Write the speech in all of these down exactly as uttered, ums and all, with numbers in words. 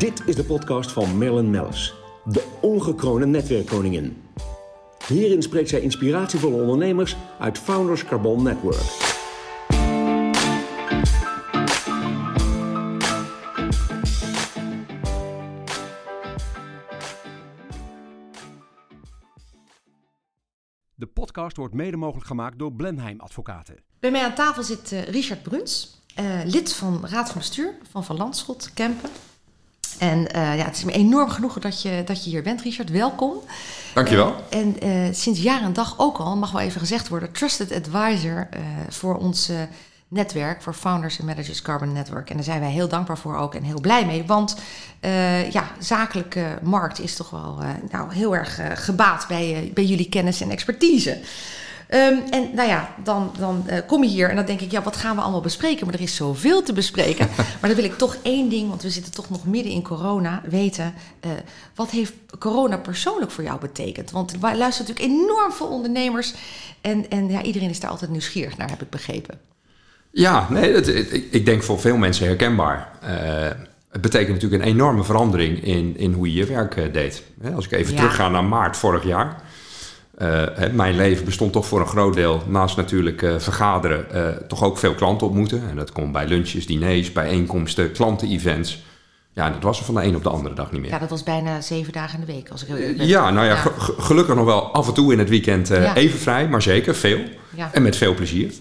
Dit is de podcast van Merlin Melles, de ongekroonde netwerkkoningin. Hierin spreekt zij inspiratievolle ondernemers uit Founders Carbon Network. De podcast wordt mede mogelijk gemaakt door Blenheim advocaten. Bij mij aan tafel zit uh, Richard Bruns, uh, lid van Raad van Bestuur van Van Lanschot Kempen. En uh, ja, het is me enorm genoegen dat je, dat je hier bent, Richard. Welkom. Dankjewel. Uh, en uh, sinds jaar en dag ook al, mag wel even gezegd worden, trusted advisor uh, voor ons uh, netwerk, voor Founders and Managers Carbon Network. En daar zijn wij heel dankbaar voor ook en heel blij mee. Want uh, ja, zakelijke markt is toch wel uh, nou, heel erg uh, gebaat bij, uh, bij jullie kennis en expertise. Um, en nou ja, dan, dan uh, kom je hier en dan denk ik, ja, wat gaan we allemaal bespreken? Maar er is zoveel te bespreken. Maar dan wil ik toch één ding, want we zitten toch nog midden in corona, weten. Uh, wat heeft corona persoonlijk voor jou betekend? Want wij luisteren natuurlijk enorm veel ondernemers. En, en ja, iedereen is daar altijd nieuwsgierig naar, heb ik begrepen. Ja, nee, dat, ik, ik denk voor veel mensen herkenbaar. Uh, het betekent natuurlijk een enorme verandering in, in hoe je je werk uh, deed. Als ik even ja. terugga naar maart vorig jaar. Uh, mijn leven bestond toch voor een groot deel, naast natuurlijk uh, vergaderen, uh, toch ook veel klanten ontmoeten. En dat komt bij lunches, diners, bijeenkomsten, klanten-events. Ja, en dat was er van de een op de andere dag niet meer. Ja, dat was bijna zeven dagen in de week. Als ik uh, ja, nou ja, ja. G- gelukkig nog wel af en toe in het weekend uh, ja. even vrij, maar zeker veel. Ja. En met veel plezier.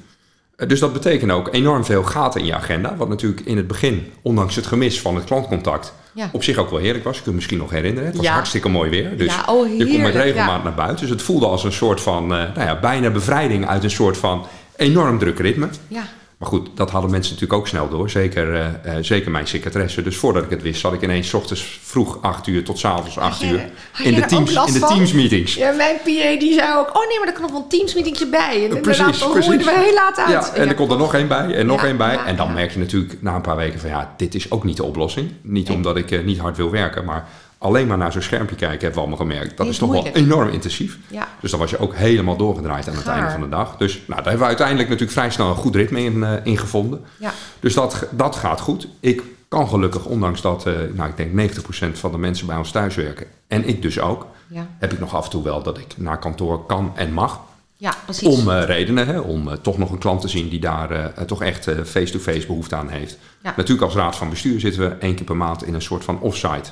Dus dat betekent ook enorm veel gaten in je agenda. Wat natuurlijk in het begin, ondanks het gemis van het klantcontact, ja. op zich ook wel heerlijk was. Je kunt het misschien nog herinneren. Het was ja. hartstikke mooi weer. Dus ja, oh, je kon met regelmaat ja. naar buiten. Dus het voelde als een soort van, uh, nou ja, bijna bevrijding uit een soort van enorm druk ritme. Ja. Maar goed, dat hadden mensen natuurlijk ook snel door. Zeker, uh, uh, zeker mijn secretaresse. Dus voordat ik het wist, zat ik ineens 's ochtends vroeg acht uur tot 's avonds acht uur. In de, teams, in de teamsmeetings. Ja, mijn P A die zei ook, oh nee, maar er kan nog wel een teamsmeetingje bij. En, en precies, dan roeide we heel laat uit. Ja, en ja. er komt er nog één bij en nog één ja, bij. Ja, en dan ja. merk je natuurlijk na een paar weken van ja, dit is ook niet de oplossing. Niet nee. omdat ik uh, niet hard wil werken, maar alleen maar naar zo'n schermpje kijken hebben we allemaal gemerkt. Dat is, is toch moeilijk. Wel enorm intensief. Ja. Dus dan was je ook helemaal doorgedraaid aan het Gaar. einde van de dag. Dus nou, daar hebben we uiteindelijk natuurlijk vrij snel een goed ritme in, uh, in gevonden. Ja. Dus dat, dat gaat goed. Ik kan gelukkig, ondanks dat uh, nou, ik denk negentig procent van de mensen bij ons thuis werken. En ik dus ook. Ja. Heb ik nog af en toe wel dat ik naar kantoor kan en mag. Ja, precies. Om uh, redenen, hè, om uh, toch nog een klant te zien die daar uh, toch echt uh, face-to-face behoefte aan heeft. Ja. Natuurlijk als raad van bestuur zitten we één keer per maand in een soort van off-site.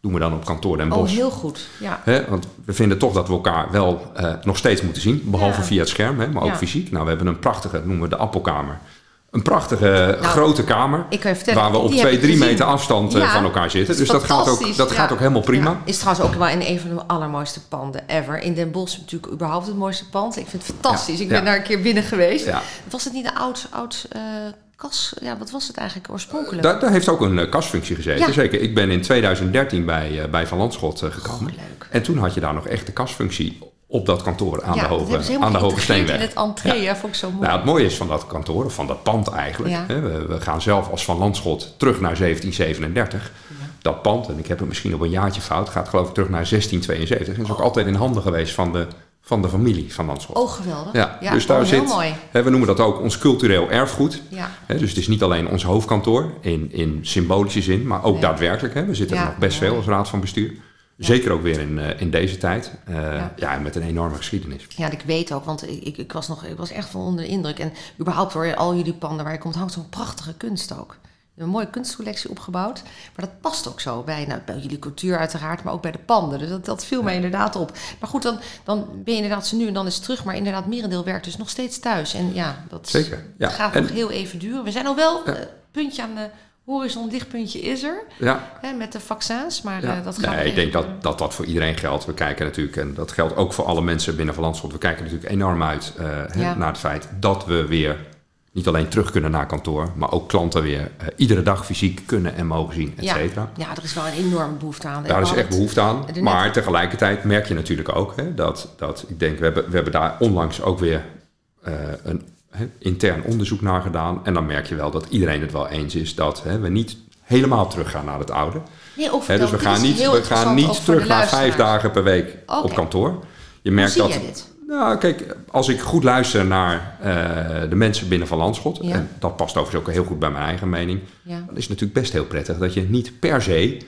Doen we dan op kantoor Den Bosch. Oh, heel goed. Ja. He, want we vinden toch dat we elkaar wel uh, nog steeds moeten zien. Behalve ja. via het scherm, he, maar ook ja. fysiek. Nou, we hebben een prachtige, dat noemen we de Appelkamer. Een prachtige nou, grote kamer. Ik kan je vertellen, waar we op twee, drie meter afstand ja, van elkaar zitten. Dus dat, gaat ook, dat ja. gaat ook helemaal prima. Ja. Is trouwens ook wel in een van de allermooiste panden ever. In Den Bosch natuurlijk überhaupt het mooiste pand. Ik vind het fantastisch. Ja. Ik ben ja. daar een keer binnen geweest. Ja. Was het niet een oud... oud uh, Kas, ja, wat was het eigenlijk oorspronkelijk? Daar, daar heeft ook een uh, kasfunctie gezeten. Ja. Zeker, ik ben in twintig dertien bij, uh, bij Van Lanschot uh, gekomen. Oh, leuk. En toen had je daar nog echt de kasfunctie op dat kantoor aan ja, de Hoge, aan de Hoge Steenweg. In het entree, ja. vond ik zo mooi. Nou, het mooie is van dat kantoor, of van dat pand eigenlijk. Ja. Hè, we, we gaan zelf als Van Lanschot terug naar zeventien zevenendertig. Ja. Dat pand, en ik heb het misschien op een jaartje fout, gaat geloof ik terug naar zestien tweeënzeventig. En is ook oh. altijd in handen geweest van de... van de familie van Landschot. Oh, geweldig. Ja, ja dus daar zit, heel mooi. Hè, we noemen dat ook ons cultureel erfgoed. Ja. Hè, dus het is niet alleen ons hoofdkantoor in, in symbolische zin, maar ook ja. daadwerkelijk. Hè. We zitten ja. er nog best ja. veel als raad van bestuur. Ja. Zeker ook weer in, in deze tijd. Uh, ja. ja, met een enorme geschiedenis. Ja, ik weet ook, want ik, ik, was, nog, ik was echt van onder de indruk. En überhaupt hoor, al jullie panden waar je komt, hangt zo'n prachtige kunst ook. Een mooie kunstcollectie opgebouwd. Maar dat past ook zo bij, nou, bij jullie cultuur uiteraard, maar ook bij de panden. Dus dat, dat viel ja. mij inderdaad op. Maar goed, dan, dan ben je inderdaad ze nu en dan is terug. Maar inderdaad, merendeel werkt dus nog steeds thuis. En ja, dat Zeker, ja. gaat en, nog heel even duren. We zijn al wel een ja. uh, puntje aan de horizon, lichtpuntje is er. Ja. Hè, met de vaccins, maar ja. uh, dat gaat... Nee, ik denk dat, dat dat voor iedereen geldt. We kijken natuurlijk, en dat geldt ook voor alle mensen binnen Van Lanschot. We kijken natuurlijk enorm uit uh, ja. naar het feit dat we weer... niet alleen terug kunnen naar kantoor, maar ook klanten weer uh, iedere dag fysiek kunnen en mogen zien, et cetera. Ja, ja, er is wel een enorme behoefte aan. Daar is echt behoefte aan. Maar tegelijkertijd merk je natuurlijk ook hè, dat, dat, ik denk, we hebben, we hebben daar onlangs ook weer uh, een hè, intern onderzoek naar gedaan. En dan merk je wel dat iedereen het wel eens is dat hè, we niet helemaal teruggaan naar het oude. Nee, of hè, dus we gaan niet, we gaan niet terug naar vijf dagen per week okay. op kantoor. Je merkt Hoe zie dat. Je dit? Nou, kijk, als ik goed luister naar uh, de mensen binnen Van Lanschot... Ja. en dat past overigens ook heel goed bij mijn eigen mening... Ja. dan is het natuurlijk best heel prettig dat je niet per se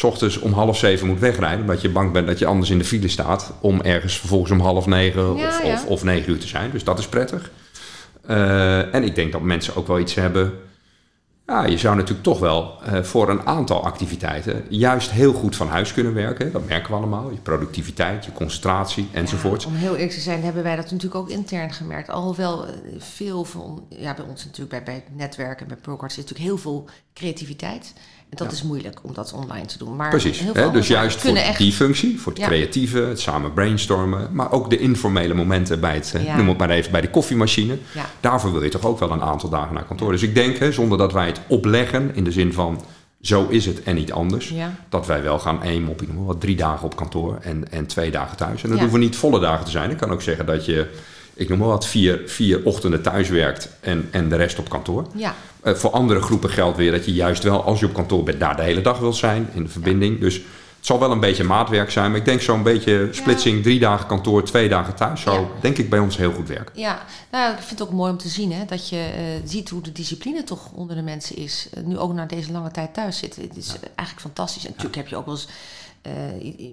ochtends om half zeven moet wegrijden, omdat je bang bent dat je anders in de file staat om ergens vervolgens om half negen ja, of, ja. Of, of negen uur te zijn. Dus dat is prettig. Uh, en ik denk dat mensen ook wel iets hebben. Ja, je zou natuurlijk toch wel uh, voor een aantal activiteiten juist heel goed van huis kunnen werken. Dat merken we allemaal. Je productiviteit, je concentratie enzovoort. Ja, om heel eerlijk te zijn hebben wij dat natuurlijk ook intern gemerkt. Alhoewel veel van, ja bij ons natuurlijk, bij, bij het netwerk en bij ProCard zit natuurlijk heel veel creativiteit. En dat ja. is moeilijk om dat online te doen. Maar precies, heel veel hè, dus juist voor echt... die functie, voor het ja. creatieve, het samen brainstormen. Maar ook de informele momenten bij het, ja. noem het maar even, bij de koffiemachine. Ja. Daarvoor wil je toch ook wel een aantal dagen naar kantoor. Dus ik denk, hè, zonder dat wij het opleggen, in de zin van zo is het en niet anders. Ja. Dat wij wel gaan één op, ik noem wel drie dagen op kantoor en, en twee dagen thuis. En dat ja. hoeven niet volle dagen te zijn. Ik kan ook zeggen dat je... ik noem maar wat, vier, vier ochtenden thuis werkt en, en de rest op kantoor. Ja. Uh, voor andere groepen geldt weer dat je juist wel, als je op kantoor bent, daar de hele dag wilt zijn, in de verbinding. Ja. Dus het zal wel een beetje maatwerk zijn, maar ik denk zo'n beetje splitsing, ja. drie dagen kantoor, twee dagen thuis, zou ja. denk ik bij ons heel goed werken. Ja, nou, ik vind het ook mooi om te zien, hè, dat je uh, ziet hoe de discipline toch onder de mensen is, uh, nu ook na deze lange tijd thuis zitten. Het is ja. eigenlijk fantastisch. En ja. natuurlijk heb je ook wel eens... Uh,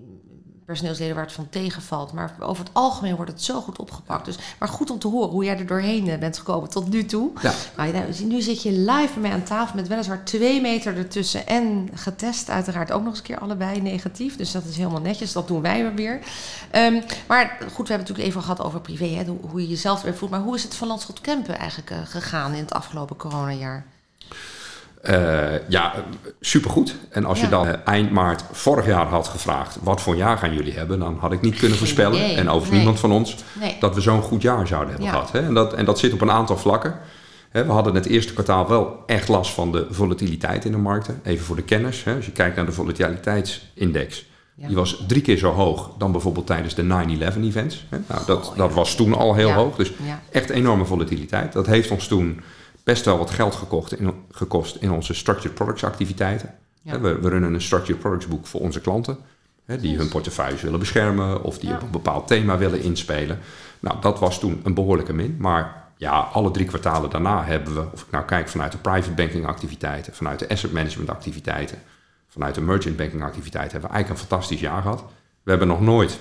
personeelsleden waar het van tegenvalt. Maar over het algemeen wordt het zo goed opgepakt. Dus, maar goed om te horen hoe jij er doorheen bent gekomen tot nu toe. Ja. Maar nu zit je live bij mij aan tafel met weliswaar twee meter ertussen. En getest uiteraard ook nog eens een keer allebei negatief. Dus dat is helemaal netjes. Dat doen wij weer. Um, maar goed, we hebben het natuurlijk even gehad over privé. Hè, hoe je jezelf weer voelt. Maar hoe is het Van Lanschot Kempen eigenlijk uh, gegaan in het afgelopen coronajaar? Uh, ja, supergoed. En als ja. je dan uh, eind maart vorig jaar had gevraagd... wat voor jaar gaan jullie hebben... dan had ik niet kunnen voorspellen... Nee, en overigens nee. niemand van ons... Nee. dat we zo'n goed jaar zouden hebben ja. gehad. Hè? En, dat, en dat zit op een aantal vlakken. Hè, we hadden het eerste kwartaal wel echt last van de volatiliteit in de markten. Even voor de kennis. Hè? Als je kijkt naar de volatiliteitsindex... Ja. die was drie keer zo hoog dan bijvoorbeeld tijdens de nine eleven events. Hè? Nou, dat, Goh, ja. dat was toen al heel ja. hoog. Dus ja. echt enorme volatiliteit. Dat heeft ons toen... best wel wat geld gekocht in, gekost in onze structured products activiteiten. Ja. We, we runnen een structured products boek voor onze klanten. Hè, die hun portefeuilles willen beschermen. Of die ja. op een bepaald thema willen inspelen. Nou, dat was toen een behoorlijke min. Maar ja, alle drie kwartalen daarna hebben we... of ik nou kijk vanuit de private banking activiteiten... vanuit de asset management activiteiten... vanuit de merchant banking activiteiten... hebben we eigenlijk een fantastisch jaar gehad. We hebben nog nooit...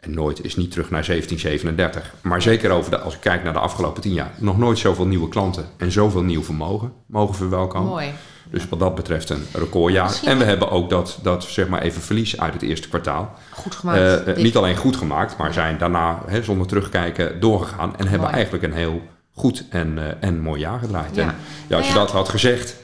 en nooit is niet terug naar zeventien zevenendertig. Maar zeker over de, als ik kijk naar de afgelopen tien jaar... nog nooit zoveel nieuwe klanten en zoveel nieuw vermogen mogen verwelkomen. Mooi. Dus wat dat betreft een recordjaar. Misschien... En we hebben ook dat, dat zeg maar even verlies uit het eerste kwartaal. Goed gemaakt. Uh, niet alleen goed gemaakt, maar zijn daarna hè, zonder terugkijken doorgegaan. En hebben Mooi. Eigenlijk een heel goed en, uh, en mooi jaar gedraaid. Ja. En, ja, als je ja. dat had gezegd...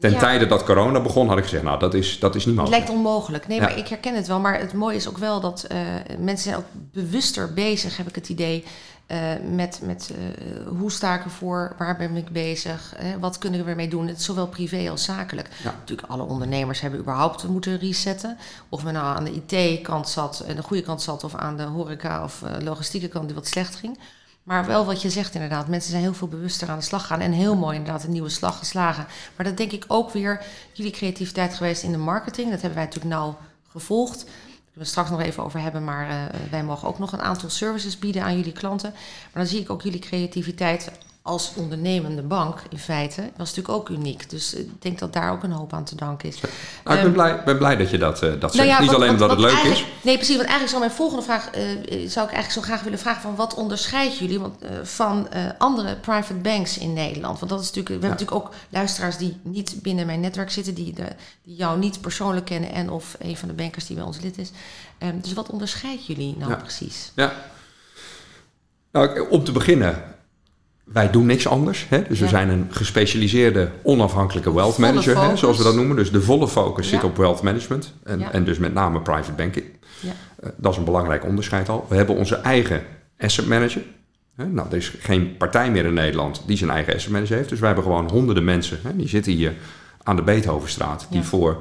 Ten ja. tijde dat corona begon, had ik gezegd, nou, dat is, dat is niet mogelijk. Het lijkt onmogelijk. Nee, ja. maar ik herken het wel. Maar het mooie is ook wel dat uh, mensen zijn ook bewuster bezig, heb ik het idee, uh, met, met uh, hoe sta ik ervoor, waar ben ik bezig, hè, wat kunnen we ermee doen. Het is zowel privé als zakelijk. Ja. Natuurlijk, alle ondernemers hebben überhaupt moeten resetten. Of men nou aan de I T-kant zat, aan de goede kant zat, of aan de horeca of uh, logistieke kant die wat slecht ging. Maar wel wat je zegt inderdaad, mensen zijn heel veel bewuster aan de slag gaan en heel mooi inderdaad een nieuwe slag geslagen. Maar dat denk ik ook weer, jullie creativiteit geweest in de marketing, dat hebben wij natuurlijk nauw gevolgd. Daar kunnen we het straks nog even over hebben, maar uh, wij mogen ook nog een aantal services bieden aan jullie klanten. Maar dan zie ik ook jullie creativiteit als ondernemende bank in feite, dat was natuurlijk ook uniek. Dus ik denk dat daar ook een hoop aan te danken is. Nou, ik ben blij, ben blij dat je dat, uh, dat nou zegt. Ja, Niet want, alleen omdat het leuk is. Nee, precies. Want eigenlijk zou mijn volgende vraag... Uh, zou ik eigenlijk zo graag willen vragen van... wat onderscheidt jullie want, uh, van uh, andere private banks in Nederland? Want dat is natuurlijk... We ja. hebben natuurlijk ook luisteraars die niet binnen mijn netwerk zitten... Die, de, die jou niet persoonlijk kennen... en of een van de bankers die bij ons lid is. Uh, dus wat onderscheidt jullie nou ja. precies? Ja. Nou, om te beginnen... Wij doen niks anders. Hè? Dus ja. we zijn een gespecialiseerde onafhankelijke wealth manager. Hè, zoals we dat noemen. Dus de volle focus ja. zit op wealth management. En, ja. en dus met name private banking. Ja. Uh, dat is een belangrijk onderscheid al. We hebben onze eigen asset manager. Hè? Nou, er is geen partij meer in Nederland die zijn eigen asset manager heeft. Dus wij hebben gewoon honderden mensen. Hè? Die zitten hier aan de Beethovenstraat. Die ja. voor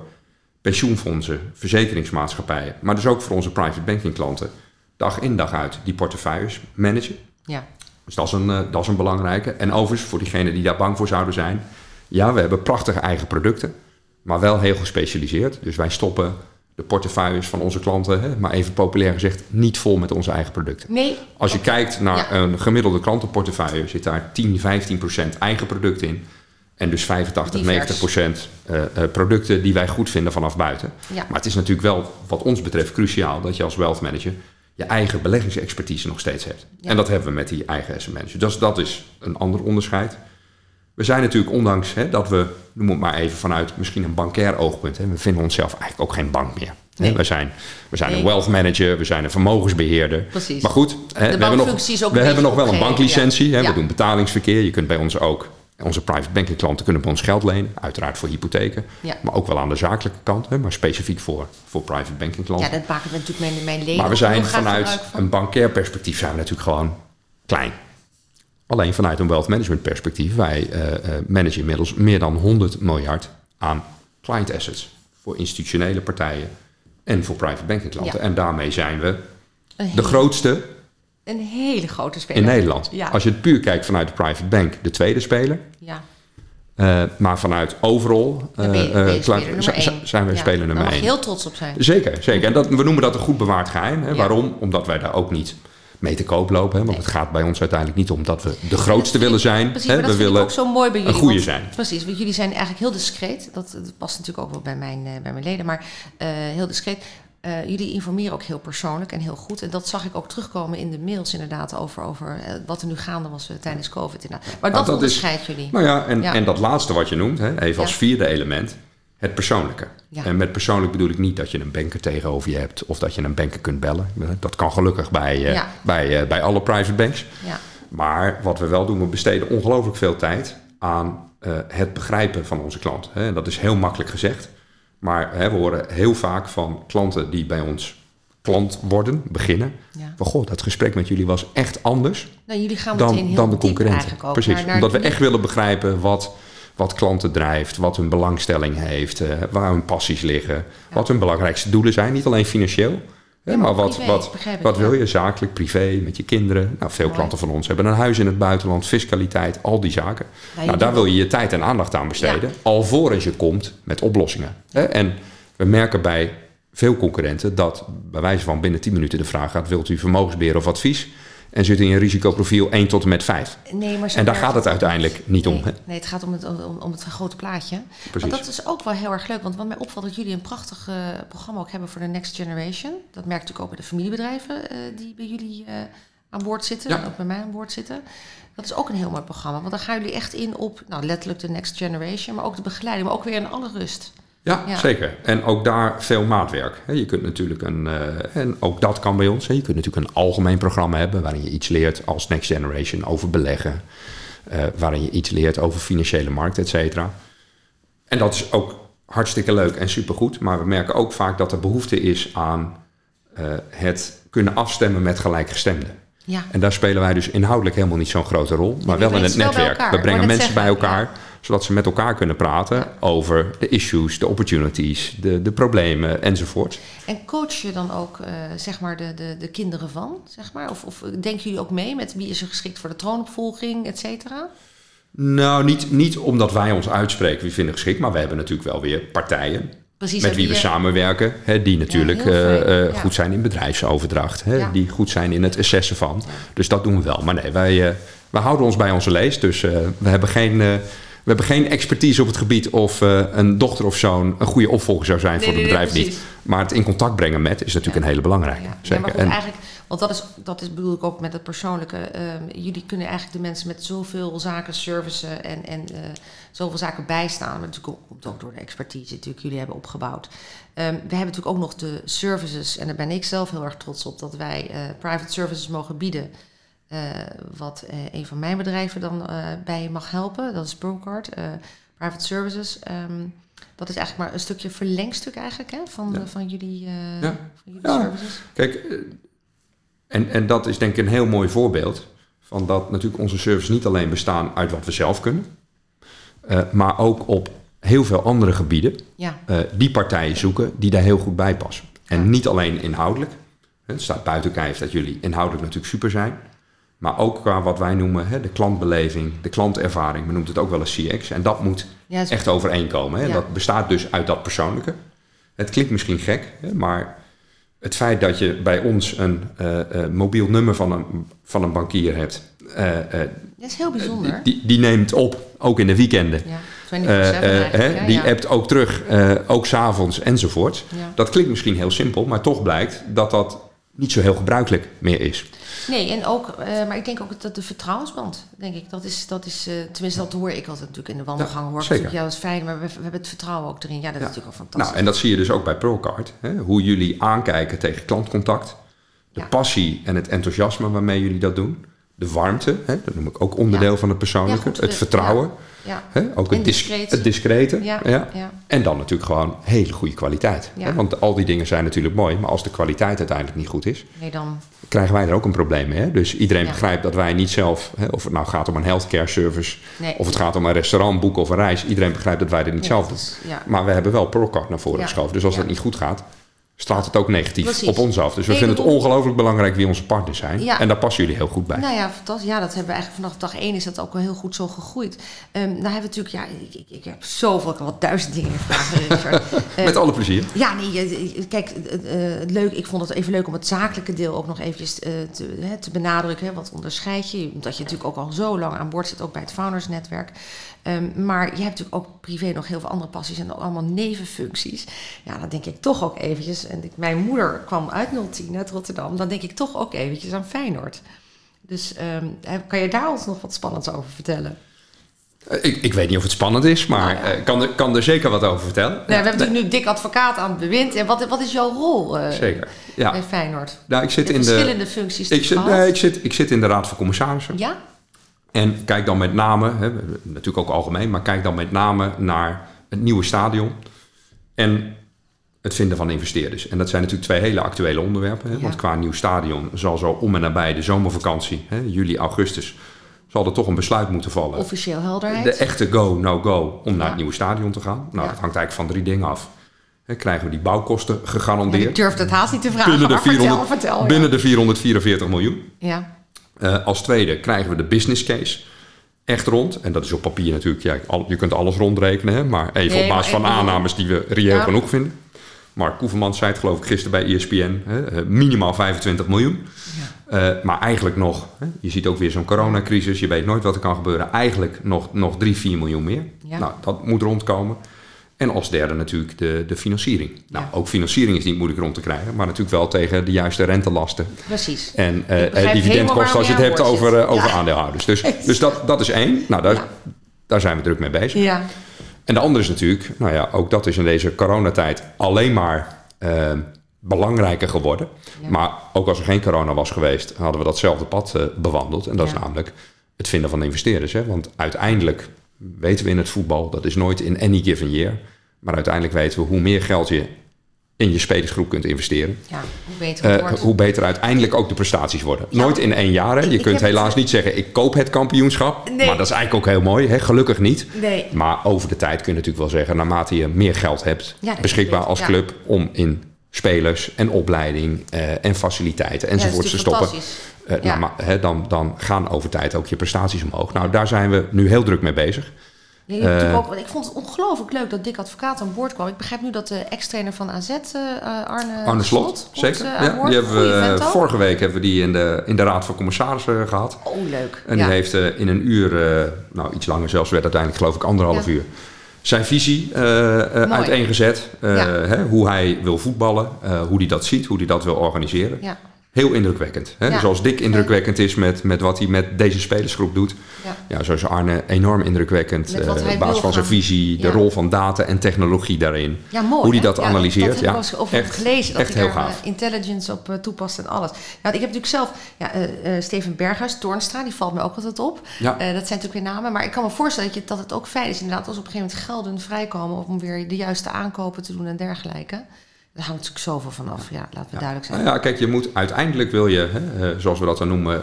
pensioenfondsen, verzekeringsmaatschappijen. Maar dus ook voor onze private banking klanten. Dag in dag uit die portefeuilles managen. Ja. Dus dat is, een, uh, dat is een belangrijke. En overigens, voor diegenen die daar bang voor zouden zijn... ja, we hebben prachtige eigen producten, maar wel heel gespecialiseerd. Dus wij stoppen de portefeuilles van onze klanten... Hè, maar even populair gezegd, niet vol met onze eigen producten. Nee. Als je kijkt naar ja. een gemiddelde klantenportefeuille... zit daar tien, vijftien procent eigen product in... En dus vijfentachtig, negentig procent uh, producten die wij goed vinden vanaf buiten. Ja. Maar het is natuurlijk wel, wat ons betreft, cruciaal dat je als wealth manager je eigen beleggingsexpertise nog steeds hebt. Ja. En dat hebben we met die eigen asset manager. Dus dat is een ander onderscheid. We zijn natuurlijk, ondanks hè, dat we, noem het maar even vanuit misschien een bankair oogpunt, hè, we vinden onszelf eigenlijk ook geen bank meer. Nee. We zijn, we zijn nee. een wealth manager, we zijn een vermogensbeheerder. Precies. Maar goed, hè, we, hebben nog, we hebben nog wel een banklicentie. Ja. Hè, we ja. doen betalingsverkeer. Je kunt bij ons ook, onze private banking klanten kunnen bij ons geld lenen. Uiteraard voor hypotheken, ja. maar ook wel aan de zakelijke kant. Hè, maar specifiek voor, voor private banking klanten. Ja, dat maken we natuurlijk mijn, mijn leden. Maar we zijn vanuit van. een bankair perspectief zijn we natuurlijk gewoon klein. Alleen vanuit een wealth management perspectief, wij uh, managen inmiddels meer dan honderd miljard aan client assets. Voor institutionele partijen en voor private banking klanten. Ja. En daarmee zijn we een de hele, grootste. Een hele grote speler. In Nederland. Ja. Als je het puur kijkt vanuit de private bank, de tweede speler. Ja. Uh, maar vanuit overal uh, uh, zijn we ja, speler nummer één. Daar mag je heel trots op zijn. Zeker, zeker. En dat, we noemen dat een goed bewaard geheim. Hè. Ja. Waarom? Omdat wij daar ook niet mee te koop lopen. Hè? Want nee. het gaat bij ons uiteindelijk niet om dat we de grootste willen zijn. Precies, hè? Maar dat we willen ook zo mooi bij jullie. Een goede want, zijn. Precies, want jullie zijn eigenlijk heel discreet. Dat, dat past natuurlijk ook wel bij mijn, bij mijn leden. Maar uh, heel discreet. Uh, jullie informeren ook heel persoonlijk en heel goed. En dat zag ik ook terugkomen in de mails inderdaad over, over uh, wat er nu gaande was uh, tijdens COVID. Inderdaad. Maar nou, dat, dat onderscheidt jullie. Nou ja en, ja, en dat laatste wat je noemt, hè, even ja. als vierde element. Het persoonlijke. Ja. En met persoonlijk bedoel ik niet dat je een banker tegenover je hebt of dat je een banker kunt bellen. Dat kan gelukkig bij, ja. uh, bij, uh, bij alle private banks. Ja. Maar wat we wel doen, we besteden ongelooflijk veel tijd aan uh, het begrijpen van onze klant. Hè, dat is heel makkelijk gezegd. Maar hè, we horen heel vaak van klanten die bij ons klant worden, beginnen. Ja. Van goh, dat gesprek met jullie was echt anders nou, jullie gaan dan, heel dan de concurrenten. Ook, precies, omdat we echt willen begrijpen wat... wat klanten drijft, wat hun belangstelling heeft, uh, waar hun passies liggen, ja. wat hun belangrijkste doelen zijn. Niet alleen financieel, hè, ja, maar, maar wat, privé, wat, ik, wat ja. wil je zakelijk, privé, met je kinderen. Nou, veel right. klanten van ons hebben een huis in het buitenland, fiscaliteit, al die zaken. Ja, nou, daar wil je je tijd en aandacht aan besteden, ja. alvorens je komt met oplossingen. Hè. En we merken bij veel concurrenten dat bij wijze van binnen tien minuten de vraag gaat, wilt u vermogensbeheer of advies? En zit in je risicoprofiel één tot en met vijf. Nee, maar en daar gaat het uiteindelijk niet nee, om. Hè? Nee, het gaat om het, om, om het grote plaatje. Precies. Maar dat is ook wel heel erg leuk. Want wat mij opvalt dat jullie een prachtig uh, programma ook hebben voor de Next Generation. Dat merk je natuurlijk ook bij de familiebedrijven uh, die bij jullie uh, aan boord zitten. Ja. En ook bij mij aan boord zitten. Dat is ook een heel mooi programma. Want dan gaan jullie echt in op nou, letterlijk de Next Generation. Maar ook de begeleiding. Maar ook weer in alle rust. Ja, ja, zeker. En ook daar veel maatwerk. Je kunt natuurlijk een, uh, en ook dat kan bij ons, je kunt natuurlijk een algemeen programma hebben waarin je iets leert als Next Generation over beleggen, uh, waarin je iets leert over financiële markten, et cetera. En dat is ook hartstikke leuk en supergoed, maar we merken ook vaak dat er behoefte is aan uh, het kunnen afstemmen met gelijkgestemden. Ja. En daar spelen wij dus inhoudelijk helemaal niet zo'n grote rol, maar ja, wel in het netwerk. We brengen mensen bij elkaar, ja. zodat ze met elkaar kunnen praten ja. over de issues, de opportunities, de, de problemen enzovoort. En coach je dan ook uh, zeg maar de, de, de kinderen van? Zeg maar? Of, of denken jullie ook mee met wie is er geschikt voor de troonopvolging, et cetera? Nou, niet, niet omdat wij ons uitspreken wie vinden geschikt, maar we hebben natuurlijk wel weer partijen. Precies, met wie we je... samenwerken, hè, die natuurlijk ja, uh, uh, ja. goed zijn in bedrijfsoverdracht. Hè, ja. Die goed zijn in het assessen van. Ja. Dus dat doen we wel. Maar nee, wij, uh, wij houden ons bij onze lees. Dus uh, we, hebben geen, uh, we hebben geen expertise op het gebied of uh, een dochter of zoon een goede opvolger zou zijn nee, voor het nee, bedrijf nee, niet. Maar het in contact brengen met is natuurlijk ja. een hele belangrijke. Ja. Zeker. Ja, maar goed, en, eigenlijk, want dat is, dat is bedoel ik ook met het persoonlijke. Uh, jullie kunnen eigenlijk de mensen met zoveel zaken servicen en... en uh, zoveel zaken bijstaan. Maar natuurlijk komt ook door de expertise die natuurlijk jullie hebben opgebouwd. Um, we hebben natuurlijk ook nog de services. En daar ben ik zelf heel erg trots op. Dat wij uh, private services mogen bieden. Uh, wat uh, een van mijn bedrijven dan uh, bij mag helpen. Dat is Brocard. Uh, private services. Um, dat is eigenlijk maar een stukje verlengstuk eigenlijk. Hè, van, ja. de, van jullie, uh, ja. van jullie ja. services. Kijk, en, en dat is denk ik een heel mooi voorbeeld. Van dat natuurlijk onze services niet alleen bestaan uit wat we zelf kunnen. Uh, maar ook op heel veel andere gebieden ja. uh, die partijen zoeken die daar heel goed bij passen. En ja. niet alleen inhoudelijk. Het staat buiten kijf dat jullie inhoudelijk natuurlijk super zijn. Maar ook qua wat wij noemen hè, de klantbeleving, de klantervaring. Men noemt het ook wel eens C X. En dat moet ja, echt overeenkomen. Hè. Ja. Dat bestaat dus uit dat persoonlijke. Het klinkt misschien gek, hè, maar het feit dat je bij ons een uh, uh, mobiel nummer van een, van een bankier hebt... Uh, uh, dat is heel bijzonder. Die, die neemt op ook in de weekenden. Ja. Uh, uh, he, die ja, ja. appt ook terug, uh, ook 's avonds enzovoort. Ja. Dat klinkt misschien heel simpel, maar toch blijkt dat dat niet zo heel gebruikelijk meer is. Nee, en ook, uh, maar ik denk ook dat de vertrouwensband, denk ik, dat is, dat is uh, tenminste dat hoor ik altijd natuurlijk in de wandelgang, hoor ja, ik jou als fijn, maar we, we hebben het vertrouwen ook erin. Ja, dat ja. is natuurlijk al fantastisch. Nou, en dat zie je dus ook bij ProCard, hè? Hoe jullie aankijken tegen klantcontact, de ja. passie en het enthousiasme waarmee jullie dat doen, de warmte, hè? Dat noem ik ook onderdeel ja. van het persoonlijke, ja, goed, het de, vertrouwen. Ja. Ja. He, ook het, disc- het discrete. Ja, ja. Ja. En dan natuurlijk gewoon hele goede kwaliteit. Ja. He, want al die dingen zijn natuurlijk mooi. Maar als de kwaliteit uiteindelijk niet goed is, nee, dan krijgen wij er ook een probleem mee. Hè? Dus iedereen ja. begrijpt dat wij niet zelf, he, of het nou gaat om een healthcare service, nee, of het gaat om een restaurant, boeken of een reis. Iedereen begrijpt dat wij dit niet ja, zelf doen. Is, ja. Maar we hebben wel ProCard naar voren ja. geschoven. Dus als ja. dat niet goed gaat, straalt het ook negatief Precies. op ons af. Dus we nee, vinden het ongelooflijk belangrijk wie onze partners zijn. Ja. En daar passen jullie heel goed bij. Nou ja, fantastisch. Ja, dat hebben we eigenlijk vanaf dag één is dat ook wel heel goed zo gegroeid. Um, nou hebben we natuurlijk, ja, ik, ik, ik heb zoveel, ik heb wel duizend dingen gevraagd. uh, Met alle plezier. Ja, nee, kijk, uh, leuk. Ik vond het even leuk om het zakelijke deel ook nog eventjes uh, te, hè, te benadrukken. Hè, wat onderscheid je? Omdat je natuurlijk ook al zo lang aan boord zit, ook bij het Founders Netwerk. Um, maar je hebt natuurlijk ook privé nog heel veel andere passies en allemaal nevenfuncties. Ja, dan denk ik toch ook eventjes. En ik, mijn moeder kwam uit nul tien uit Rotterdam. Dan denk ik toch ook eventjes aan Feyenoord. Dus um, kan je daar ons nog wat spannends over vertellen? Ik, ik weet niet of het spannend is, maar nou ja. ik kan, kan er zeker wat over vertellen. Nou, we hebben nee. natuurlijk nu Dick Advocaat aan het bewind. En wat, wat is jouw rol uh, zeker. Ja. bij Feyenoord? Nou, ik zit in verschillende de, functies. Ik zit, nee, ik, zit, ik zit in de Raad van Commissarissen. Ja? En kijk dan met name, hè, natuurlijk ook algemeen, maar kijk dan met name naar het nieuwe stadion en het vinden van investeerders. En dat zijn natuurlijk twee hele actuele onderwerpen. Hè, ja. Want qua nieuw stadion zal zo om en nabij de zomervakantie, hè, juli, augustus, zal er toch een besluit moeten vallen. Officieel helderheid. De echte go, no go om ja. naar het nieuwe stadion te gaan. Nou, ja. dat hangt eigenlijk van drie dingen af. Hè, krijgen we die bouwkosten gegarandeerd? Ja, ik durf dat haast niet te vragen, binnen de vierhonderd, vertel, vertel, binnen ja. de vierhonderdvierenveertig miljoen. Ja. Uh, als tweede krijgen we de business case echt rond. En dat is op papier natuurlijk. Ja, al, je kunt alles rondrekenen, hè, maar even nee, op basis van aannames die we reëel ja. genoeg vinden. Mark Koevermans zei het geloof ik gisteren bij E S P N. Hè, minimaal vijfentwintig miljoen. Ja. Uh, maar eigenlijk nog, hè, je ziet ook weer zo'n coronacrisis. Je weet nooit wat er kan gebeuren. Eigenlijk nog, nog drie, vier miljoen meer. Ja. Nou, dat moet rondkomen. En als derde natuurlijk de, de financiering. Nou, ja. ook financiering is niet moeilijk rond te krijgen, maar natuurlijk wel tegen de juiste rentelasten. Precies. En uh, dividendkosten als je het hebt over, uh, over ja. aandeelhouders. Dus, dus dat, dat is één. Nou, daar, ja. daar zijn we druk mee bezig. Ja. En de andere is natuurlijk, nou ja, ook dat is in deze coronatijd alleen maar uh, belangrijker geworden. Ja. Maar ook als er geen corona was geweest, hadden we datzelfde pad uh, bewandeld. En dat ja. is namelijk het vinden van investeerders. Hè? Want uiteindelijk weten we in het voetbal, dat is nooit in any given year. Maar uiteindelijk weten we hoe meer geld je in je spelersgroep kunt investeren. Ja, hoe, beter het uh, wordt. hoe beter uiteindelijk ook de prestaties worden. Ja. Nooit in één jaar. Hè. Je ik, kunt ik helaas het... niet zeggen, ik koop het kampioenschap. Nee. Maar dat is eigenlijk ook heel mooi. Hè. Gelukkig niet. Nee. Maar over de tijd kun je natuurlijk wel zeggen, naarmate je meer geld hebt, ja, beschikbaar als ja. club om in spelers en opleiding uh, en faciliteiten enzovoorts ja, te stoppen. Uh, ja. nou, maar, hè, dan, dan gaan over tijd ook je prestaties omhoog. Nou, daar zijn we nu heel druk mee bezig. Nee, uh, ook, ik vond het ongelooflijk leuk dat Dick Advocaat aan boord kwam. Ik begrijp nu dat de ex-trainer van A Z, uh, Arne, Arne Slot, Slot komt, zeker. Uh, ja, die hebben we, vorige week hebben we die in de, in de Raad van Commissarissen gehad. Oh, leuk. En ja. die heeft uh, in een uur, uh, nou iets langer zelfs, werd uiteindelijk geloof ik anderhalf ja. uur, zijn visie uh, uh, uiteengezet. Uh, ja. hè, hoe hij wil voetballen, uh, hoe hij dat ziet, hoe hij dat wil organiseren. Ja. Heel indrukwekkend. Hè? Ja. Dus als Dick indrukwekkend is met, met wat hij met deze spelersgroep doet. Ja. Ja, zo is Arne enorm indrukwekkend. Uh, op basis van zijn visie, ja. de rol van data en technologie daarin. Ja, mooi, hoe hij dat hè? analyseert. Ja, dat heb ik over ja, gelezen. Dat echt hij heel daar gaaf. intelligence op uh, toepast en alles. Nou, ik heb natuurlijk zelf ja, uh, uh, Steven Berghuis, Toornstra, die valt me ook altijd op. Ja. Uh, dat zijn natuurlijk weer namen. Maar ik kan me voorstellen dat, je, dat het ook fijn is inderdaad als op een gegeven moment gelden vrijkomen om weer de juiste aankopen te doen en dergelijke. Daar hangt natuurlijk zoveel van af, ja, laten we ja. duidelijk zijn. Nou ja, kijk, je moet uiteindelijk wil je, hè, zoals we dat dan noemen,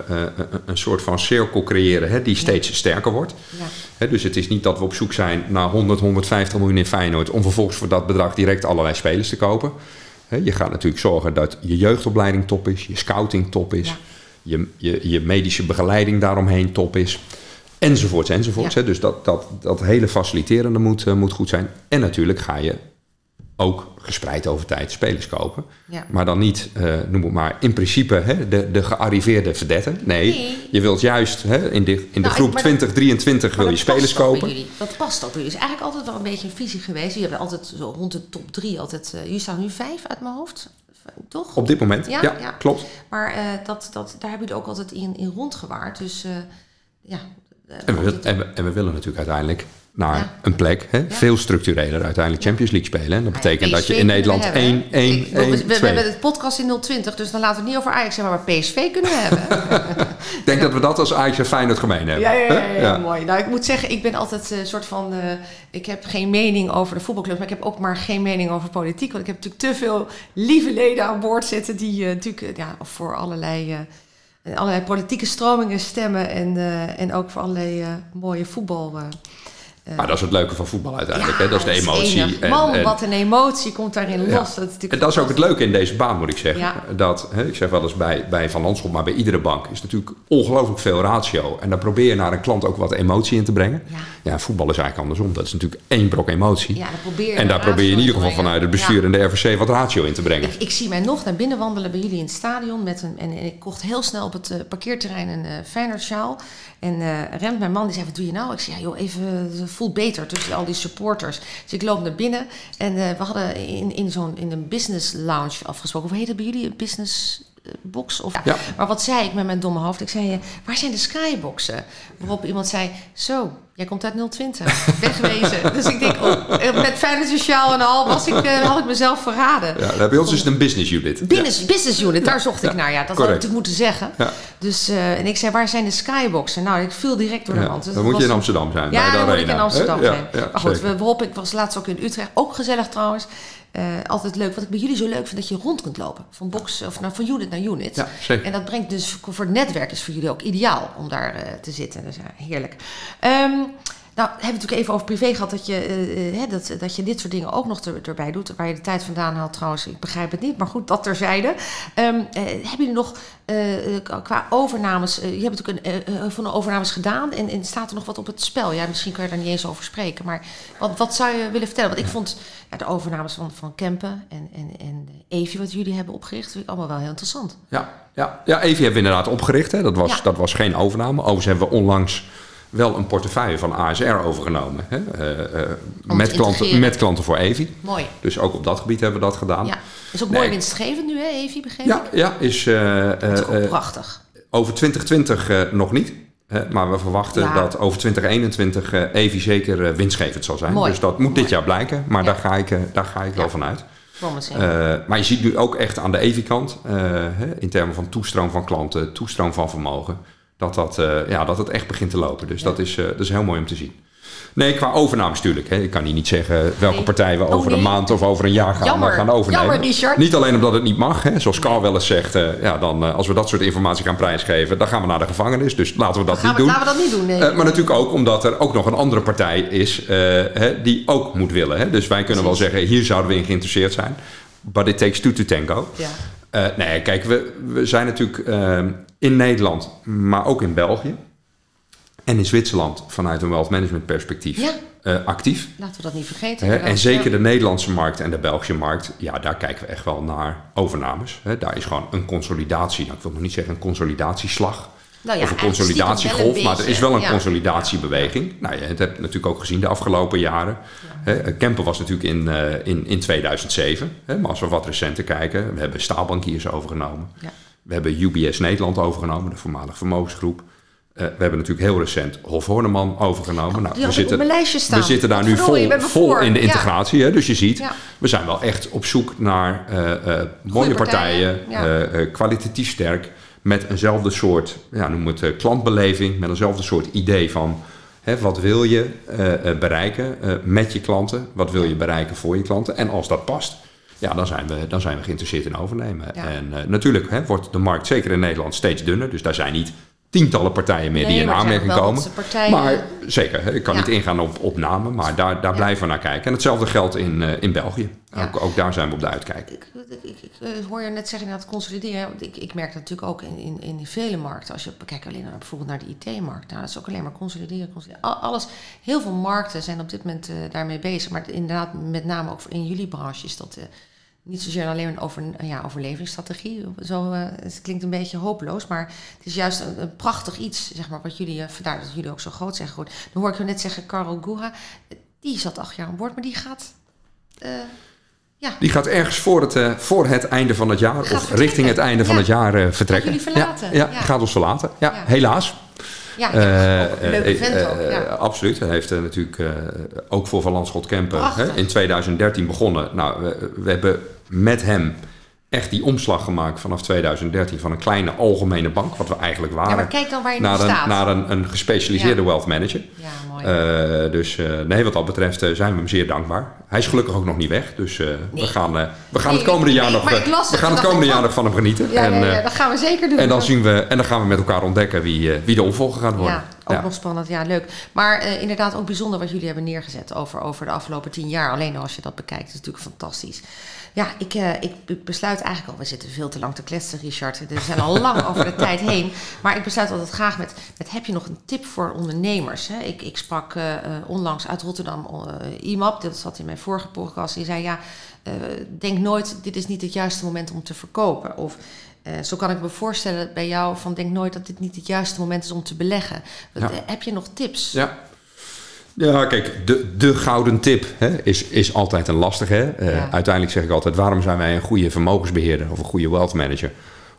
een soort van cirkel creëren, hè, die steeds ja. sterker wordt. Ja. Hè, dus het is niet dat we op zoek zijn naar honderd, honderdvijftig miljoen in Feyenoord om vervolgens voor dat bedrag direct allerlei spelers te kopen. Hè, je gaat natuurlijk zorgen dat je jeugdopleiding top is, je scouting top is, ja. je, je, je medische begeleiding daaromheen top is. Enzovoorts, enzovoorts. Ja. Hè, dus dat, dat, dat hele faciliterende moet, moet goed zijn. En natuurlijk ga je ook gespreid over tijd spelers kopen. Ja. Maar dan niet, uh, noem het maar, in principe hè, de, de gearriveerde verdetten. Nee, nee, je wilt juist hè, in de, in de nou, groep twintig drieëntwintig wil je spelers kopen. Dat past ook bij jullie. Het is eigenlijk altijd wel een beetje een visie geweest. Jullie hebben altijd zo rond de top drie altijd... Uh, jullie staan nu vijf uit mijn hoofd, toch? Op dit moment, ja, ja, ja. Klopt. Maar uh, dat, dat, daar hebben jullie ook altijd in, in rondgewaard. Dus uh, ja... En we, wil, en, we, en we willen natuurlijk uiteindelijk naar ja. een plek, hè? Ja. veel structureler uiteindelijk Champions League spelen. En dat betekent ja, dat je in Nederland één, één, één, twee... We, we hebben het podcast in nul twintig, dus dan laten we het niet over Ajax hebben, maar P S V kunnen we hebben. Ik denk ja. dat we dat als Ajax en Feyenoord gemeen hebben. Ja, ja, ja, ja, ja. ja, mooi. Nou, ik moet zeggen, ik ben altijd een uh, soort van... Uh, ik heb geen mening over de voetbalclub, maar ik heb ook maar geen mening over politiek. Want ik heb natuurlijk te veel lieve leden aan boord zitten die uh, natuurlijk uh, ja, voor allerlei... Uh, allerlei politieke stromingen stemmen en, uh, en ook voor allerlei uh, mooie voetbal. Uh, maar dat is het leuke van voetbal uiteindelijk. Ja, hè? Dat is de emotie. Is en, Man, en, wat een emotie komt daarin los. Ja. Dat is natuurlijk en dat is ook het leuke in deze baan, moet ik zeggen. Ja. Dat, hè, ik zeg wel eens bij, bij Van Lanschot, maar bij iedere bank is natuurlijk ongelooflijk veel ratio. En dan probeer je naar een klant ook wat emotie in te brengen. Ja, ja voetbal is eigenlijk andersom. Dat is natuurlijk één brok emotie. Ja, dan probeer je en daar probeer je in ieder geval vanuit het bestuur ja. en de R V C wat ratio in te brengen. Ik, ik zie mij nog naar binnen wandelen bij jullie in het stadion. Met een, en, en ik kocht heel snel op het uh, parkeerterrein een uh, Feyenoord sjaal. En uh, Rent, mijn man, die zei, wat doe je nou? Ik zei, ja, joh, even... Uh, voelt beter tussen al die supporters. Dus ik loop naar binnen en uh, we hadden in, in zo'n in een business lounge afgesproken. Hoe heet dat bij jullie? Een business uh, box? Of, ja. Ja. Maar wat zei ik met mijn domme hoofd? Ik zei, uh, waar zijn de skyboxen? Waarop iemand zei, zo, jij komt uit nul twintig. Wegwezen. Dus ik denk, oh, met Feyenoord sociaal en al was ik, uh, had ik mezelf verraden. Ja, bij ons Om, is het een business unit. Business, ja. business unit, daar ja. zocht ik ja. naar. Ja, dat Correct. had ik natuurlijk moeten zeggen. Ja. Dus, uh, en ik zei, waar zijn de skyboxen? Nou, ik viel direct door de ja. hand. Dus dan moet je in Amsterdam zijn. Ja, dan moet ik in Amsterdam zijn. Ja, ja, maar goed, we, we hopen, ik was laatst ook in Utrecht. Ook gezellig trouwens. Uh, altijd leuk. Wat ik bij jullie zo leuk vind, dat je rond kunt lopen. Van box of nou, van unit naar unit. Ja, zeker. En dat brengt dus, voor het netwerk is voor jullie ook ideaal om daar uh, te zitten. Dus ja, uh, heerlijk. Um, Nou, hebben we het natuurlijk even over privé gehad... dat je, eh, dat, dat je dit soort dingen ook nog er, erbij doet. Waar je de tijd vandaan haalt trouwens, ik begrijp het niet. Maar goed, dat terzijde. Um, eh, hebben jullie nog eh, qua overnames... Uh, je hebt natuurlijk een, uh, van de overnames gedaan... En, en staat er nog wat op het spel? Ja, misschien kan je daar niet eens over spreken. Maar wat, wat zou je willen vertellen? Want ik vond ja, de overnames van, van Kempen en, en, en Evi... wat jullie hebben opgericht, vind ik allemaal wel heel interessant. Ja, ja. ja Evi hebben we inderdaad opgericht. Hè. Dat, was, ja. dat was geen overname. Overigens hebben we onlangs... wel een portefeuille van A S R overgenomen. Hè? Uh, uh, met, klanten, met klanten voor Evi. Mooi. Dus ook op dat gebied hebben we dat gedaan. Ja. Is ook mooi nee. winstgevend nu, hè, Evi, begreep ja, ik? Ja, is... Uh, dat is uh, prachtig. Over twintig twintig uh, nog niet. Uh, maar we verwachten ja. dat over twintig eenentwintig uh, Evi zeker uh, winstgevend zal zijn. Mooi. Dus dat moet mooi. dit jaar blijken. Maar ja. daar ga ik, uh, daar ga ik ja. wel van uit. Uh, maar je ziet nu ook echt aan de Evi-kant... Uh, in termen van toestroom van klanten, toestroom van vermogen... Dat, dat, uh, ja, dat het echt begint te lopen. Dus ja. dat, is, uh, dat is heel mooi om te zien. Nee, qua overnames natuurlijk. Hè. Ik kan hier niet zeggen welke nee. partij we oh, over nee. een maand of over een jaar gaan, Jammer. gaan overnemen. Jammer, Richard. Niet alleen omdat het niet mag. Hè. Zoals Carl wel eens zegt, uh, ja, dan, uh, als we dat soort informatie gaan prijsgeven... dan gaan we naar de gevangenis. Dus laten we dat niet we, doen. Laten we dat niet doen. Nee. Uh, maar natuurlijk ook omdat er ook nog een andere partij is uh, hè, die ook moet willen. Hè. Dus wij kunnen Precies. wel zeggen, hier zouden we in geïnteresseerd zijn. But it takes two to tango. Ja. Uh, nee, kijk, we, we zijn natuurlijk uh, in Nederland, maar ook in België en in Zwitserland vanuit een wealth management perspectief ja. uh, actief. Laten we dat niet vergeten. Hè, en zeker ja. de Nederlandse markt en de Belgische markt, ja, daar kijken we echt wel naar overnames. Hè, daar is gewoon een consolidatie, nou, ik wil nog niet zeggen een consolidatieslag nou ja, of een consolidatiegolf, een maar er is wel een ja. consolidatiebeweging. Nou, je hebt natuurlijk ook gezien de afgelopen jaren. He, Kempen was natuurlijk in, uh, in, in tweeduizend zeven. He, maar als we wat recenter kijken. We hebben Staalbankiers overgenomen. Ja. We hebben U B S Nederland overgenomen. De voormalige vermogensgroep. Uh, we hebben natuurlijk heel recent Hof Horneman overgenomen. Oh, nou, we, zitten, we zitten daar dat nu vol, vol in de integratie. Ja. Hè? Dus je ziet, ja. we zijn wel echt op zoek naar uh, uh, mooie partijen. partijen ja. uh, kwalitatief sterk. Met eenzelfde soort, ja, noem het uh, klantbeleving. Met eenzelfde soort idee van... He, wat wil je uh, bereiken uh, met je klanten? Wat wil je bereiken voor je klanten? En als dat past, ja, dan, zijn we, dan zijn we geïnteresseerd in overnemen. Ja. En uh, natuurlijk he, wordt de markt, zeker in Nederland, steeds dunner. Dus daar zijn niet tientallen partijen meer nee, die in aanmerking komen. Partijen... Maar zeker, ik kan ja. niet ingaan op, op namen, maar daar, daar ja. blijven we naar kijken. En hetzelfde geldt in, uh, in België. Ja. Ook, ook daar zijn we op de uitkijk. Ik, ik, ik, ik hoor je net zeggen, nou, het consolideren. Ik, ik merk dat natuurlijk ook in, in, in vele markten. Als je kijkt alleen naar, bijvoorbeeld naar de I T-markt. Nou, dat is ook alleen maar consolideren. consolideren. Alles, heel veel markten zijn op dit moment uh, daarmee bezig. Maar inderdaad, met name ook in jullie branche is dat... Uh, Niet zozeer alleen een over, ja, overlevingsstrategie. Zo, uh, het klinkt een beetje hopeloos, maar het is juist een, een prachtig iets, zeg maar, wat jullie, uh, vandaar dat jullie ook zo groot zijn geworden. Dan hoor ik je net zeggen, Carl Gura, die zat acht jaar aan boord, maar die gaat... Uh, ja. Die gaat ergens voor het, uh, voor het einde van het jaar, gaat of vertrekken. richting het einde ja. van het jaar uh, vertrekken. Gaat jullie verlaten. Ja, ja, ja. gaat ons verlaten. Ja, ja. helaas. Ja, uh, leuke vent uh, ook. Ja. Uh, absoluut. Hij heeft uh, natuurlijk uh, ook voor Van Lanschot Kempen hè, in twintig dertien begonnen. Nou, we, we hebben met hem echt die omslag gemaakt vanaf twintig dertien van een kleine algemene bank, wat we eigenlijk waren. Ja, maar kijk dan waar je nu naar staat. Een, naar een, een gespecialiseerde ja. wealth manager. Ja, mooi. Uh, dus uh, nee, wat dat betreft uh, zijn we hem zeer dankbaar. Hij is gelukkig ook nog niet weg, dus uh, nee. we gaan, uh, we gaan nee, het komende nee, jaar nee, nog, we het, gaan het komende jaar nog van hem genieten. Ja, en, uh, ja, ja, dat gaan we zeker doen. En dan, zien we, en dan gaan we met elkaar ontdekken wie, uh, wie de opvolger gaat worden. Ja. Ook ja. nog spannend, ja, leuk. Maar uh, inderdaad ook bijzonder wat jullie hebben neergezet over, over de afgelopen tien jaar. Alleen als je dat bekijkt, is natuurlijk fantastisch. Ja, ik, uh, ik besluit eigenlijk al, we zitten veel te lang te kletsen, Richard. We zijn al lang over de tijd heen. Maar ik besluit altijd graag met, met heb je nog een tip voor ondernemers? Hè? Ik, ik sprak uh, onlangs uit Rotterdam uh, I M A P, dat zat in mijn vorige podcast. Die zei, ja, uh, denk nooit, dit is niet het juiste moment om te verkopen. Of... Uh, zo kan ik me voorstellen bij jou van denk nooit dat dit niet het juiste moment is om te beleggen. Ja. Heb je nog tips? Ja, ja kijk, de, de gouden tip hè, is, is altijd een lastige. Uh, ja. Uiteindelijk zeg ik altijd, waarom zijn wij een goede vermogensbeheerder of een goede wealth manager?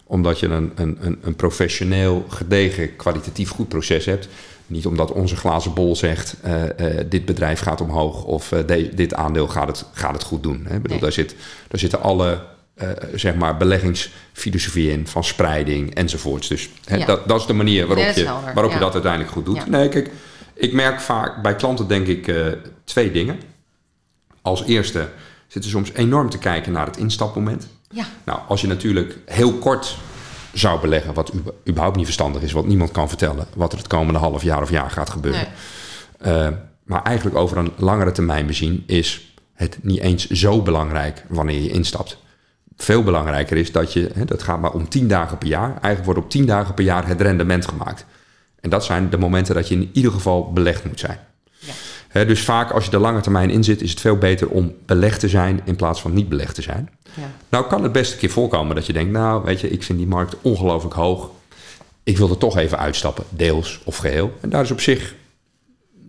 Omdat je een, een, een, een professioneel, gedegen, kwalitatief goed proces hebt. Niet omdat onze glazen bol zegt, uh, uh, dit bedrijf gaat omhoog of uh, de, dit aandeel gaat het, gaat het goed doen. Hè? Ik bedoel, nee. daar, zit, daar zitten alle... Uh, zeg maar beleggingsfilosofie in van spreiding enzovoorts. Dus he, ja. dat, dat is de manier waarop, je, waarop ja. je dat uiteindelijk goed doet. Ja. Nee, kijk, ik merk vaak bij klanten denk ik uh, twee dingen. Als eerste zitten soms enorm te kijken naar het instapmoment. Ja. Nou, als je natuurlijk heel kort zou beleggen, wat überhaupt niet verstandig is, want niemand kan vertellen wat er het komende half jaar of jaar gaat gebeuren. Nee. Uh, maar eigenlijk over een langere termijn bezien is het niet eens zo belangrijk wanneer je instapt. Veel belangrijker is dat je, hè, dat gaat maar om tien dagen per jaar. Eigenlijk wordt op tien dagen per jaar het rendement gemaakt. En dat zijn de momenten dat je in ieder geval belegd moet zijn. Ja. Hè, dus vaak als je de lange termijn in zit, is het veel beter om belegd te zijn in plaats van niet belegd te zijn. Ja. Nou kan het best een keer voorkomen dat je denkt, nou weet je, ik vind die markt ongelooflijk hoog. Ik wil er toch even uitstappen, deels of geheel. En daar is op zich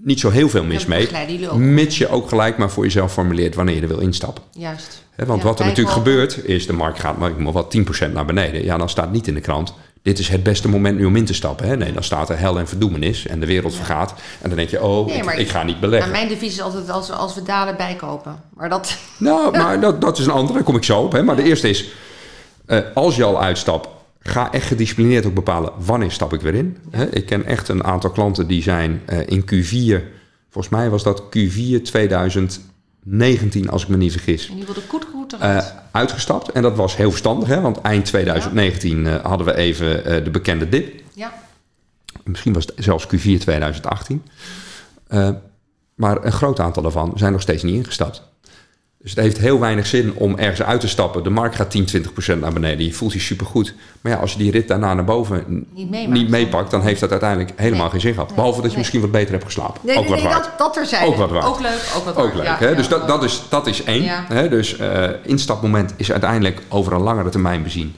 niet zo heel veel mis mee, mits je ook gelijk maar voor jezelf formuleert wanneer je er wil instappen. Juist. He, want ja, wat er natuurlijk al... gebeurt is, de markt gaat maar, ik moet wat tien procent naar beneden. Ja, dan staat niet in de krant, dit is het beste moment nu om in te stappen. Hè? Nee, dan staat er hel en verdoemenis en de wereld ja. vergaat. En dan denk je, oh, nee, ik, ik ga niet beleggen. Nou, mijn devies is altijd als, als we dalen bijkopen. Maar dat... Nou, maar dat, dat is een andere, daar kom ik zo op. Hè? Maar ja. de eerste is, uh, als je al uitstapt, ga echt gedisciplineerd ook bepalen wanneer stap ik weer in. He, ik ken echt een aantal klanten die zijn uh, in Q vier. Volgens mij was dat Q vier twintig negentien, als ik me niet vergis. En die wilde goed goed eruit. Uh, uitgestapt. En dat was heel verstandig. Hè, want eind twintig negentien ja. uh, hadden we even uh, de bekende dip. Ja. Misschien was het zelfs Q vier twintig achttien. Uh, maar een groot aantal daarvan zijn nog steeds niet ingestapt. Dus het heeft heel weinig zin om ergens uit te stappen. De markt gaat tien, twintig procent naar beneden. Je voelt je supergoed. Maar ja, als je die rit daarna naar boven niet, niet meepakt, dan heeft dat uiteindelijk helemaal nee. geen zin gehad. Nee. Behalve dat je nee. misschien wat beter hebt geslapen. Nee, ook nee, wat nee, dat, dat er zijn. Ook wat waard. Ook leuk. Ook wat ook leuk ja, hè? Ja, dus ja, dat, dat, is, dat is één. Ja. Hè? Dus uh, instapmoment is uiteindelijk over een langere termijn bezien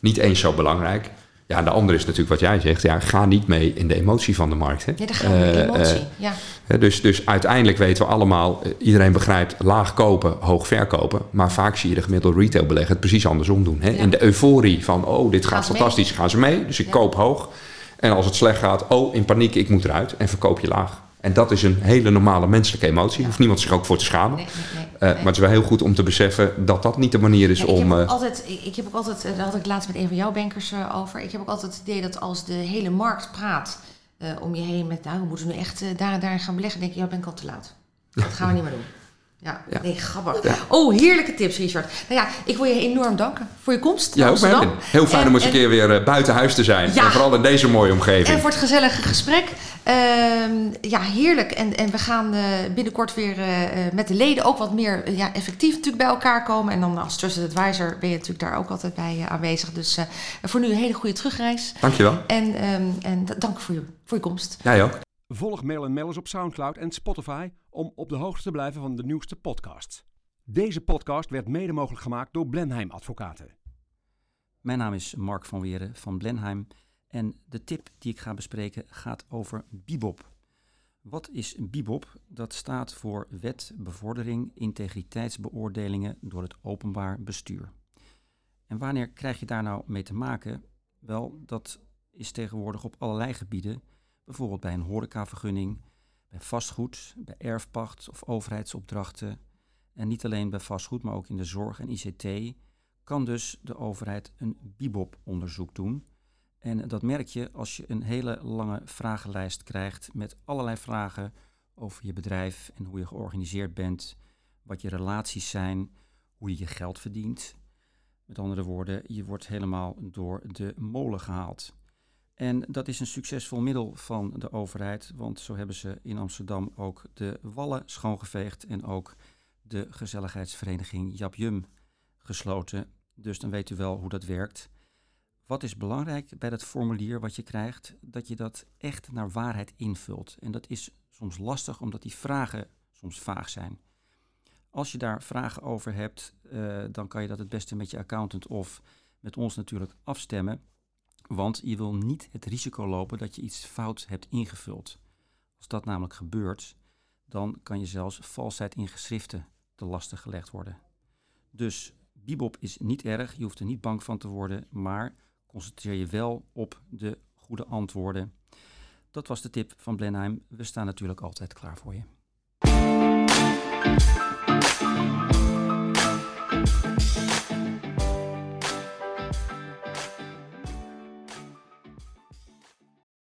niet eens zo belangrijk. Ja, en de andere is natuurlijk wat jij zegt. Ja, ga niet mee in de emotie van de markt. Hè? Ja, daar gaan we uh, de emotie. Uh, ja. Dus, dus uiteindelijk weten we allemaal, iedereen begrijpt laag kopen, hoog verkopen. Maar vaak zie je de gemiddelde retailbelegger het precies andersom doen. Hè? Ja. In de euforie van, oh, dit gaat gaan fantastisch, mee. gaan ze mee. Dus ik ja. koop hoog. En als het slecht gaat, oh, in paniek, ik moet eruit. En verkoop je laag. En dat is een hele normale menselijke emotie. Ja. Hoeft niemand zich ook voor te schamen. Nee, nee, nee, uh, nee. Maar het is wel heel goed om te beseffen dat dat niet de manier is ja, ik om... Heb uh, altijd, ik heb ook altijd, daar had ik laatst met een van jouw bankers uh, over. Ik heb ook altijd het idee dat als de hele markt praat uh, om je heen met... Nou, we moeten nu echt uh, daar en daar gaan beleggen. Dan denk je, ja, ben ik al te laat. Dat gaan we niet meer doen. Ja, ja. Nee, grappig. Ja. Oh, heerlijke tips, Richard. Nou ja, ik wil je enorm danken voor je komst. Ja, ook Merlin. Heel fijn en, om eens en, een keer weer uh, buiten huis te zijn. Ja. En vooral in deze mooie omgeving. En voor het gezellige gesprek. Uh, ja, heerlijk. En, en we gaan uh, binnenkort weer uh, met de leden ook wat meer uh, ja, effectief natuurlijk bij elkaar komen. En dan als Trusted Advisor ben je natuurlijk daar ook altijd bij uh, aanwezig. Dus uh, voor nu een hele goede terugreis. Dankjewel. En, um, en d- dank voor je, voor je komst. Jij ook. Volg Merlin Melles op Soundcloud en Spotify om op de hoogte te blijven van de nieuwste podcasts. Deze podcast werd mede mogelijk gemaakt door Blenheim Advocaten. Mijn naam is Mark van Weeren van Blenheim en de tip die ik ga bespreken gaat over BIBOB. Wat is BIBOB? Dat staat voor Wet Bevordering Integriteitsbeoordelingen door het Openbaar Bestuur. En wanneer krijg je daar nou mee te maken? Wel, dat is tegenwoordig op allerlei gebieden. Bijvoorbeeld bij een horecavergunning, bij vastgoed, bij erfpacht of overheidsopdrachten. En niet alleen bij vastgoed, maar ook in de zorg en I C T kan dus de overheid een BIBOB-onderzoek doen. En dat merk je als je een hele lange vragenlijst krijgt met allerlei vragen over je bedrijf en hoe je georganiseerd bent, wat je relaties zijn, hoe je je geld verdient. Met andere woorden, je wordt helemaal door de molen gehaald. En dat is een succesvol middel van de overheid, want zo hebben ze in Amsterdam ook de wallen schoongeveegd en ook de gezelligheidsvereniging Japjum gesloten. Dus dan weet u wel hoe dat werkt. Wat is belangrijk bij dat formulier wat je krijgt? Dat je dat echt naar waarheid invult. En dat is soms lastig, omdat die vragen soms vaag zijn. Als je daar vragen over hebt, uh, dan kan je dat het beste met je accountant of met ons natuurlijk afstemmen. Want je wil niet het risico lopen dat je iets fout hebt ingevuld. Als dat namelijk gebeurt, dan kan je zelfs valsheid in geschriften te laste gelegd worden. Dus BIBOB is niet erg, je hoeft er niet bang van te worden, maar concentreer je wel op de goede antwoorden. Dat was de tip van Blenheim. We staan natuurlijk altijd klaar voor je.